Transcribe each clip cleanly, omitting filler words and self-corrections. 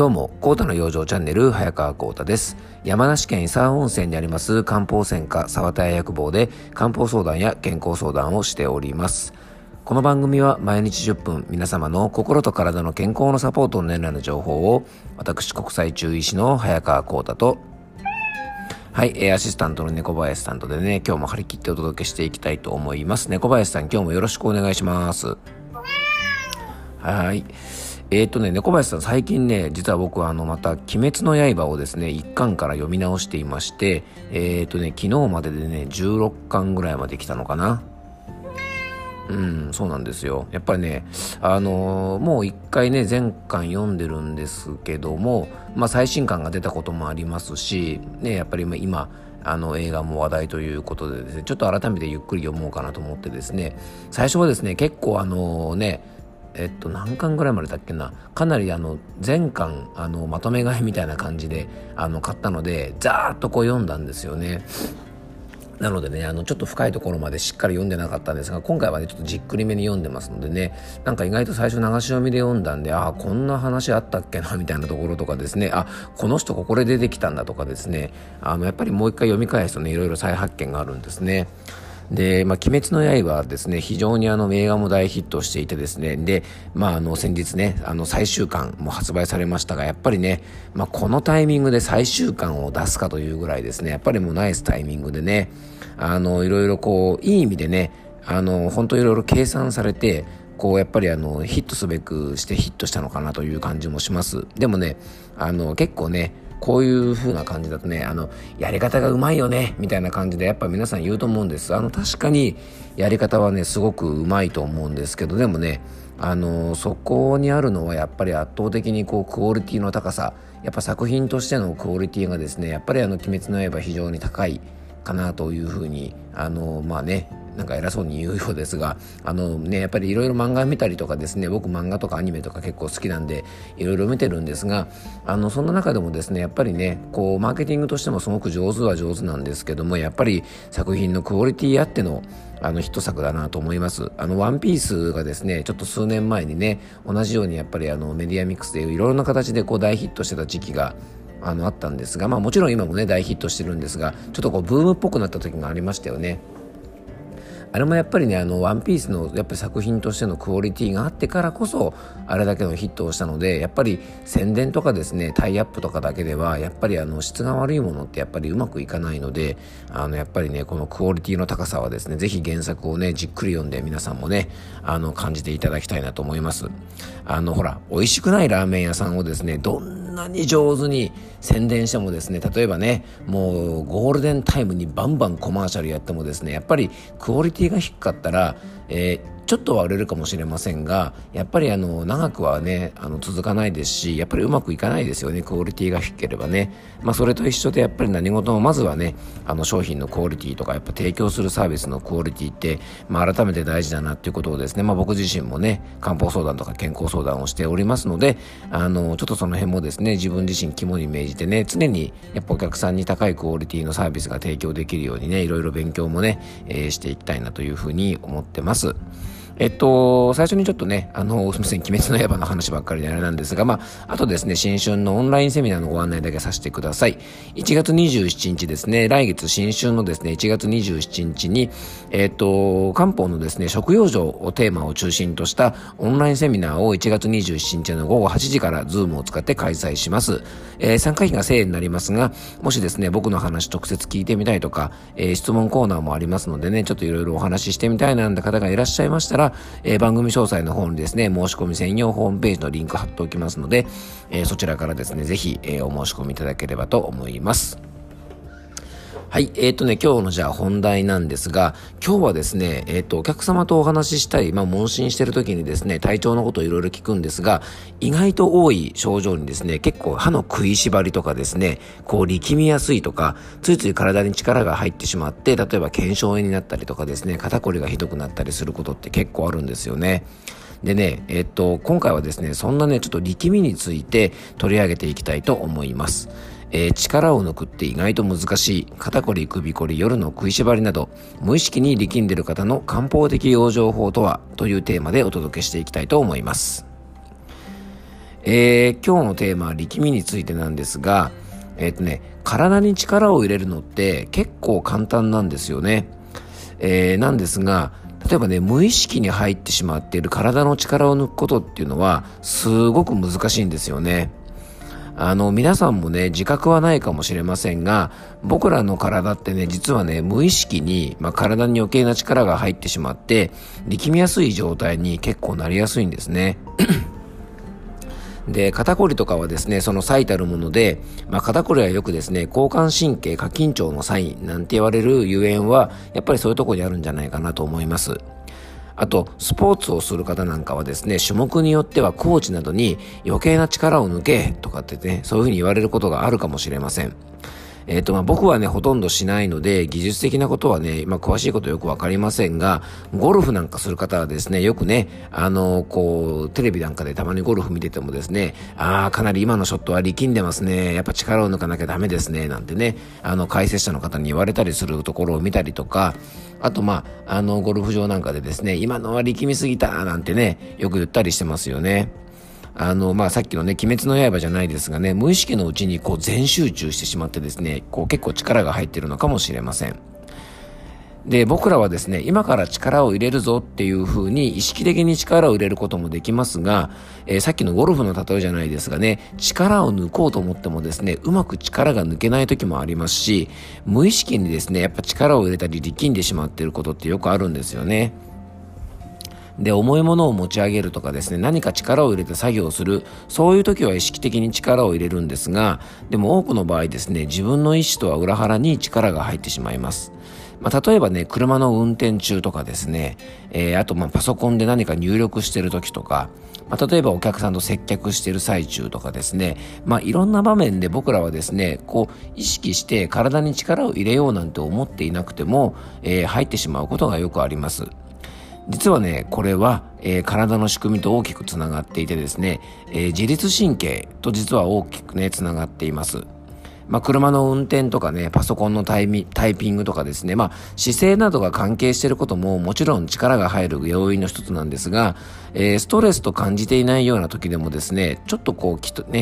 どうも、コータの養生チャンネル、早川コータです。山梨県伊佐温泉にあります漢方専科沢田屋薬房で漢方相談や健康相談をしております。この番組は毎日10分、皆様の心と体の健康のサポートの年内の情報を、私、国際中医師の早川コータと、アシスタントの猫林さんとでね、今日も張り切ってお届けしていきたいと思います。猫林さん、今日もよろしくお願いします。はい。猫林さん、最近ね、実は僕はまた、鬼滅の刃をですね、1巻から読み直していまして、昨日まででね、16巻ぐらいまで来たのかな。そうなんですよ。やっぱりね、もう一回ね、前巻読んでるんですけども、最新巻が出たこともありますし、ね、やっぱり今、映画も話題ということでですね、ちょっと改めてゆっくり読もうかなと思ってですね、最初はですね、結構何巻ぐらいまでだっけな、かなり前巻まとめ買いみたいな感じで買ったので、ざーっとこう読んだんですよね。なのでね、ちょっと深いところまでしっかり読んでなかったんですが、今回はね、ちょっとじっくりめに読んでますのでね、なんか意外と最初流し読みで読んだんで、ああ、こんな話あったっけな、みたいなところとかですね、あ、この人これ出てきたんだとかですね、やっぱりもう一回読み返すとね、いろいろ再発見があるんですね。で、鬼滅の刃はですね、非常に映画も大ヒットしていてですね、で、先日ね、最終巻も発売されましたが、やっぱりね、このタイミングで最終巻を出すかというぐらいですね、やっぱりもうナイスタイミングでね、いろいろこう、いい意味でね、本当いろいろ計算されて、こうやっぱりヒットすべくしてヒットしたのかなという感じもします。でもね、結構ね、こういう風な感じだとね、やり方がうまいよね、みたいな感じでやっぱ皆さん言うと思うんです。確かにやり方はね、すごくうまいと思うんですけど、でもね、そこにあるのはやっぱり圧倒的にこう、クオリティの高さ、やっぱ作品としてのクオリティがですね、やっぱり鬼滅の刃非常に高いかなという風に、なんか偉そうに言うようですが、やっぱりいろいろ漫画見たりとかですね、僕漫画とかアニメとか結構好きなんでいろいろ見てるんですが、そんな中でもですね、やっぱりね、こうマーケティングとしてもすごく上手は上手なんですけども、やっぱり作品のクオリティあってのヒット作だなと思います。ワンピースがですね、ちょっと数年前にね、同じようにやっぱりメディアミックスでいろいろな形でこう大ヒットしてた時期があったんですが、もちろん今もね大ヒットしてるんですが、ちょっとこうブームっぽくなった時がありましたよね。あれもやっぱりね、ワンピースのやっぱり作品としてのクオリティがあってからこそ、あれだけのヒットをしたので、やっぱり宣伝とかですね、タイアップとかだけでは、やっぱり質が悪いものってやっぱりうまくいかないので、やっぱりね、このクオリティの高さはですね、ぜひ原作をね、じっくり読んで皆さんもね、感じていただきたいなと思います。ほら、美味しくないラーメン屋さんをですね、どんなに上手に宣伝してもですね、例えばね、もうゴールデンタイムにバンバンコマーシャルやってもですね、やっぱりクオリティが低かったら、ちょっとは売れるかもしれませんが、やっぱり長くはね続かないですし、やっぱりうまくいかないですよね、クオリティが低ければね。それと一緒で、やっぱり何事もまずはね、商品のクオリティとか、やっぱ提供するサービスのクオリティって、改めて大事だなっていうことをですね、僕自身もね、漢方相談とか健康相談をしておりますので、ちょっとその辺もですね、自分自身肝に銘じてね、常にやっぱお客さんに高いクオリティのサービスが提供できるようにね、いろいろ勉強もね、していきたいなというふうに思ってます。最初にちょっとね、すみません、鬼滅の刃の話ばっかりであれなんですが、あとですね、新春のオンラインセミナーのご案内だけさせてください。1月27日ですね、来月新春のですね、1月27日に、漢方のですね、食養生をテーマを中心としたオンラインセミナーを1月27日の午後8時から Zoom を使って開催します。参加費が1000円になりますが、もしですね、僕の話直接聞いてみたいとか、質問コーナーもありますのでね、ちょっといろいろお話ししてみたいなんて方がいらっしゃいましたら、番組詳細の方にですね、申し込み専用ホームページのリンク貼っておきますので、そちらからですね、ぜひ、お申し込みいただければと思います。はい、今日のじゃあ本題なんですが、今日はですね、お客様とお話ししたり、問診してる時にですね、体調のことをいろいろ聞くんですが、意外と多い症状にですね、結構歯の食いしばりとかですね、こう力みやすいとか、ついつい体に力が入ってしまって、例えば腱鞘炎になったりとかですね、肩こりがひどくなったりすることって結構あるんですよね。でね、今回はですね、そんなね、ちょっと力みについて取り上げていきたいと思います。力を抜くって意外と難しい、肩こり、首こり、夜の食いしばりなど無意識に力んでいる方の漢方的養生法とはというテーマでお届けしていきたいと思います。今日のテーマは力みについてなんですが、体に力を入れるのって結構簡単なんですよね。なんですが、例えばね、無意識に入ってしまっている体の力を抜くことっていうのはすごく難しいんですよね。皆さんもね、自覚はないかもしれませんが、僕らの体ってね、実はね、無意識に、体に余計な力が入ってしまって、力みやすい状態に結構なりやすいんですね。で、肩こりとかはですね、その最たるもので、肩こりはよくですね、交感神経過緊張のサインなんて言われるゆえんは、やっぱりそういうところにあるんじゃないかなと思います。あと、スポーツをする方なんかはですね、種目によってはコーチなどに余計な力を抜けとかってね、そういうふうに言われることがあるかもしれません。僕はね、ほとんどしないので、技術的なことはね、詳しいことよくわかりませんが、ゴルフなんかする方はですね、よくね、テレビなんかでたまにゴルフ見ててもですね、かなり今のショットは力んでますね。やっぱ力を抜かなきゃダメですね。なんてね、解説者の方に言われたりするところを見たりとか、あとゴルフ場なんかでですね、今のは力みすぎたなんてね、よく言ったりしてますよね。さっきのね、鬼滅の刃じゃないですがね、無意識のうちに全集中してしまってですね、結構力が入っているのかもしれません。で、僕らはですね、今から力を入れるぞっていう風に意識的に力を入れることもできますが、さっきのゴルフの例えじゃないですがね、力を抜こうと思ってもですね、うまく力が抜けない時もありますし、無意識にですね、やっぱ力を入れたり力んでしまっていることってよくあるんですよね。で、重いものを持ち上げるとかですね、何か力を入れて作業をする、そういう時は意識的に力を入れるんですが、でも多くの場合ですね、自分の意思とは裏腹に力が入ってしまいます。例えばね、車の運転中とかですね、あとパソコンで何か入力してる時とか、例えばお客さんと接客してる最中とかですね、いろんな場面で僕らはですね、意識して体に力を入れようなんて思っていなくても、入ってしまうことがよくあります。実はね、これは、体の仕組みと大きくつながっていてですね、自律神経と実は大きくね、つながっています。車の運転とかね、パソコンのタイピングとかですね、姿勢などが関係していることももちろん力が入る要因の一つなんですが、ストレスと感じていないような時でもですね、ちょっと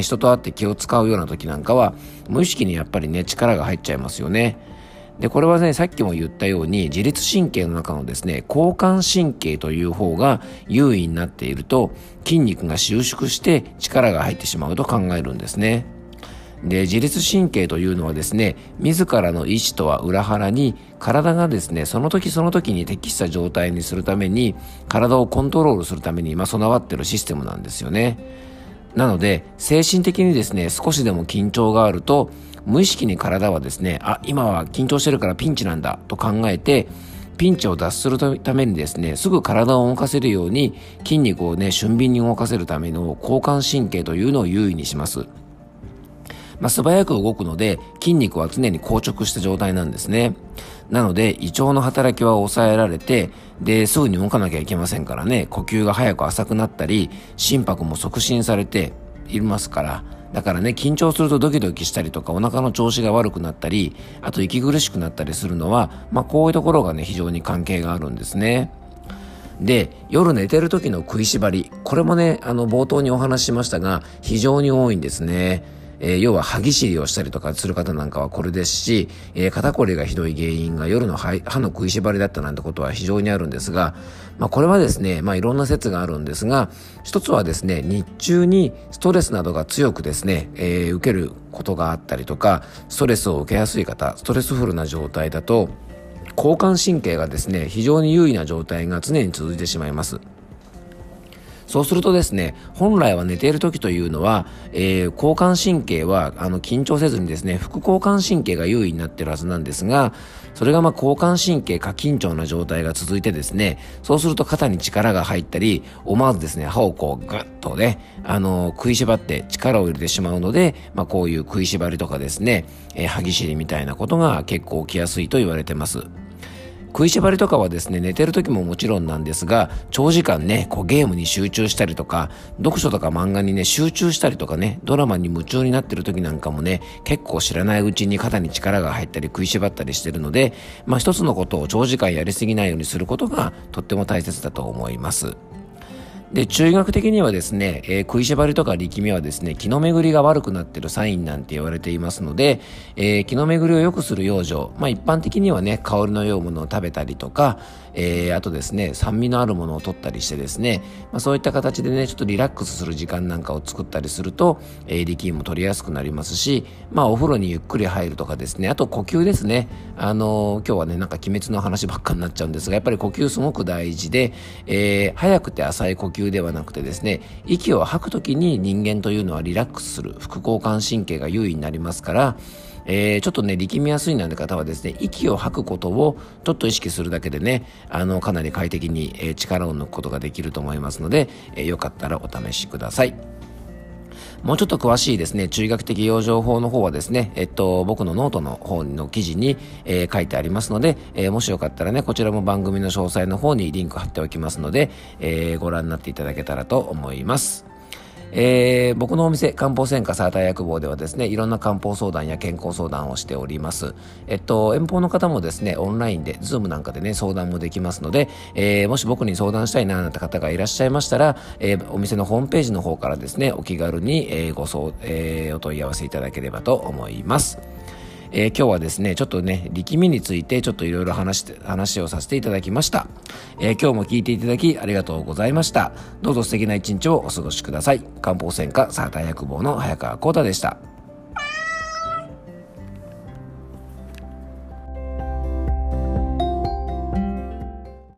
人と会って気を使うような時なんかは、無意識にやっぱりね、力が入っちゃいますよね。で、これはね、さっきも言ったように、自律神経の中のですね、交感神経という方が優位になっていると、筋肉が収縮して力が入ってしまうと考えるんですね。で、自律神経というのはですね、自らの意思とは裏腹に、体がですね、その時その時に適した状態にするために、体をコントロールするために備わっているシステムなんですよね。なので、精神的にですね、少しでも緊張があると、無意識に体はですね、今は緊張してるからピンチなんだと考えて、ピンチを脱するためにですね、すぐ体を動かせるように筋肉をね、俊敏に動かせるための交感神経というのを優位にします。素早く動くので、筋肉は常に硬直した状態なんですね。なので、胃腸の働きは抑えられて、で、すぐに動かなきゃいけませんからね、呼吸が早く浅くなったり、心拍も促進されていますから、だからね、緊張するとドキドキしたりとか、お腹の調子が悪くなったり、あと息苦しくなったりするのは、こういうところがね、非常に関係があるんですね。で、夜寝てる時の食いしばり、これもね、冒頭にお話ししましたが、非常に多いんですね。要は歯ぎしりをしたりとかする方なんかはこれですし、肩こりがひどい原因が夜の歯の食いしばりだったなんてことは非常にあるんですが、これはですね、いろんな説があるんですが、一つはですね、日中にストレスなどが強くですね、受けることがあったりとか、ストレスを受けやすい方、ストレスフルな状態だと、交感神経がですね、非常に優位な状態が常に続いてしまいます。そうするとですね、本来は寝ている時というのは、交感神経は緊張せずにですね、副交感神経が優位になっているはずなんですが、それが交感神経過緊張な状態が続いてですね、そうすると肩に力が入ったり、思わずですね、歯をグッとね、食いしばって力を入れてしまうので、こういう食いしばりとかですね、歯ぎしりみたいなことが結構起きやすいと言われてます。食いしばりとかはですね、寝てる時ももちろんなんですが、長時間ね、ゲームに集中したりとか、読書とか漫画にね、集中したりとかね、ドラマに夢中になってる時なんかもね、結構知らないうちに肩に力が入ったり食いしばったりしてるので、一つのことを長時間やりすぎないようにすることがとっても大切だと思います。で、中医学的にはですね、食いしばりとか力みはですね、気の巡りが悪くなっているサインなんて言われていますので、気の巡りを良くする養生、一般的にはね、香りの良いものを食べたりとか、あとですね、酸味のあるものを取ったりしてですね、そういった形でね、ちょっとリラックスする時間なんかを作ったりすると、力みも取りやすくなりますし、お風呂にゆっくり入るとかですね、あと呼吸ですね。今日はね、なんか鬼滅の話ばっかになっちゃうんですが、やっぱり呼吸すごく大事で、早くて浅い呼吸ではなくてですね、息を吐くときに人間というのはリラックスする副交感神経が優位になりますから、ちょっとね、力みやすいなんて方はですね、息を吐くことをちょっと意識するだけでね、かなり快適に、力を抜くことができると思いますので、よかったらお試しください。もうちょっと詳しいですね、中医学的養生法の方はですね、僕のノートの方の記事に、書いてありますので、もしよかったらね、こちらも番組の詳細の方にリンク貼っておきますので、ご覧になっていただけたらと思います。僕のお店、漢方専科サーター薬房ではですね、いろんな漢方相談や健康相談をしております。遠方の方もですね、オンラインで Zoom なんかでね、相談もできますので、もし僕に相談したいななんて方がいらっしゃいましたら、お店のホームページの方からですね、お気軽に、お問い合わせいただければと思います。今日はですね、ちょっとね、力みについてちょっといろいろ話をさせていただきました。今日も聞いていただきありがとうございました。どうぞ素敵な一日をお過ごしください。漢方専科サーター薬房の早川浩太でした。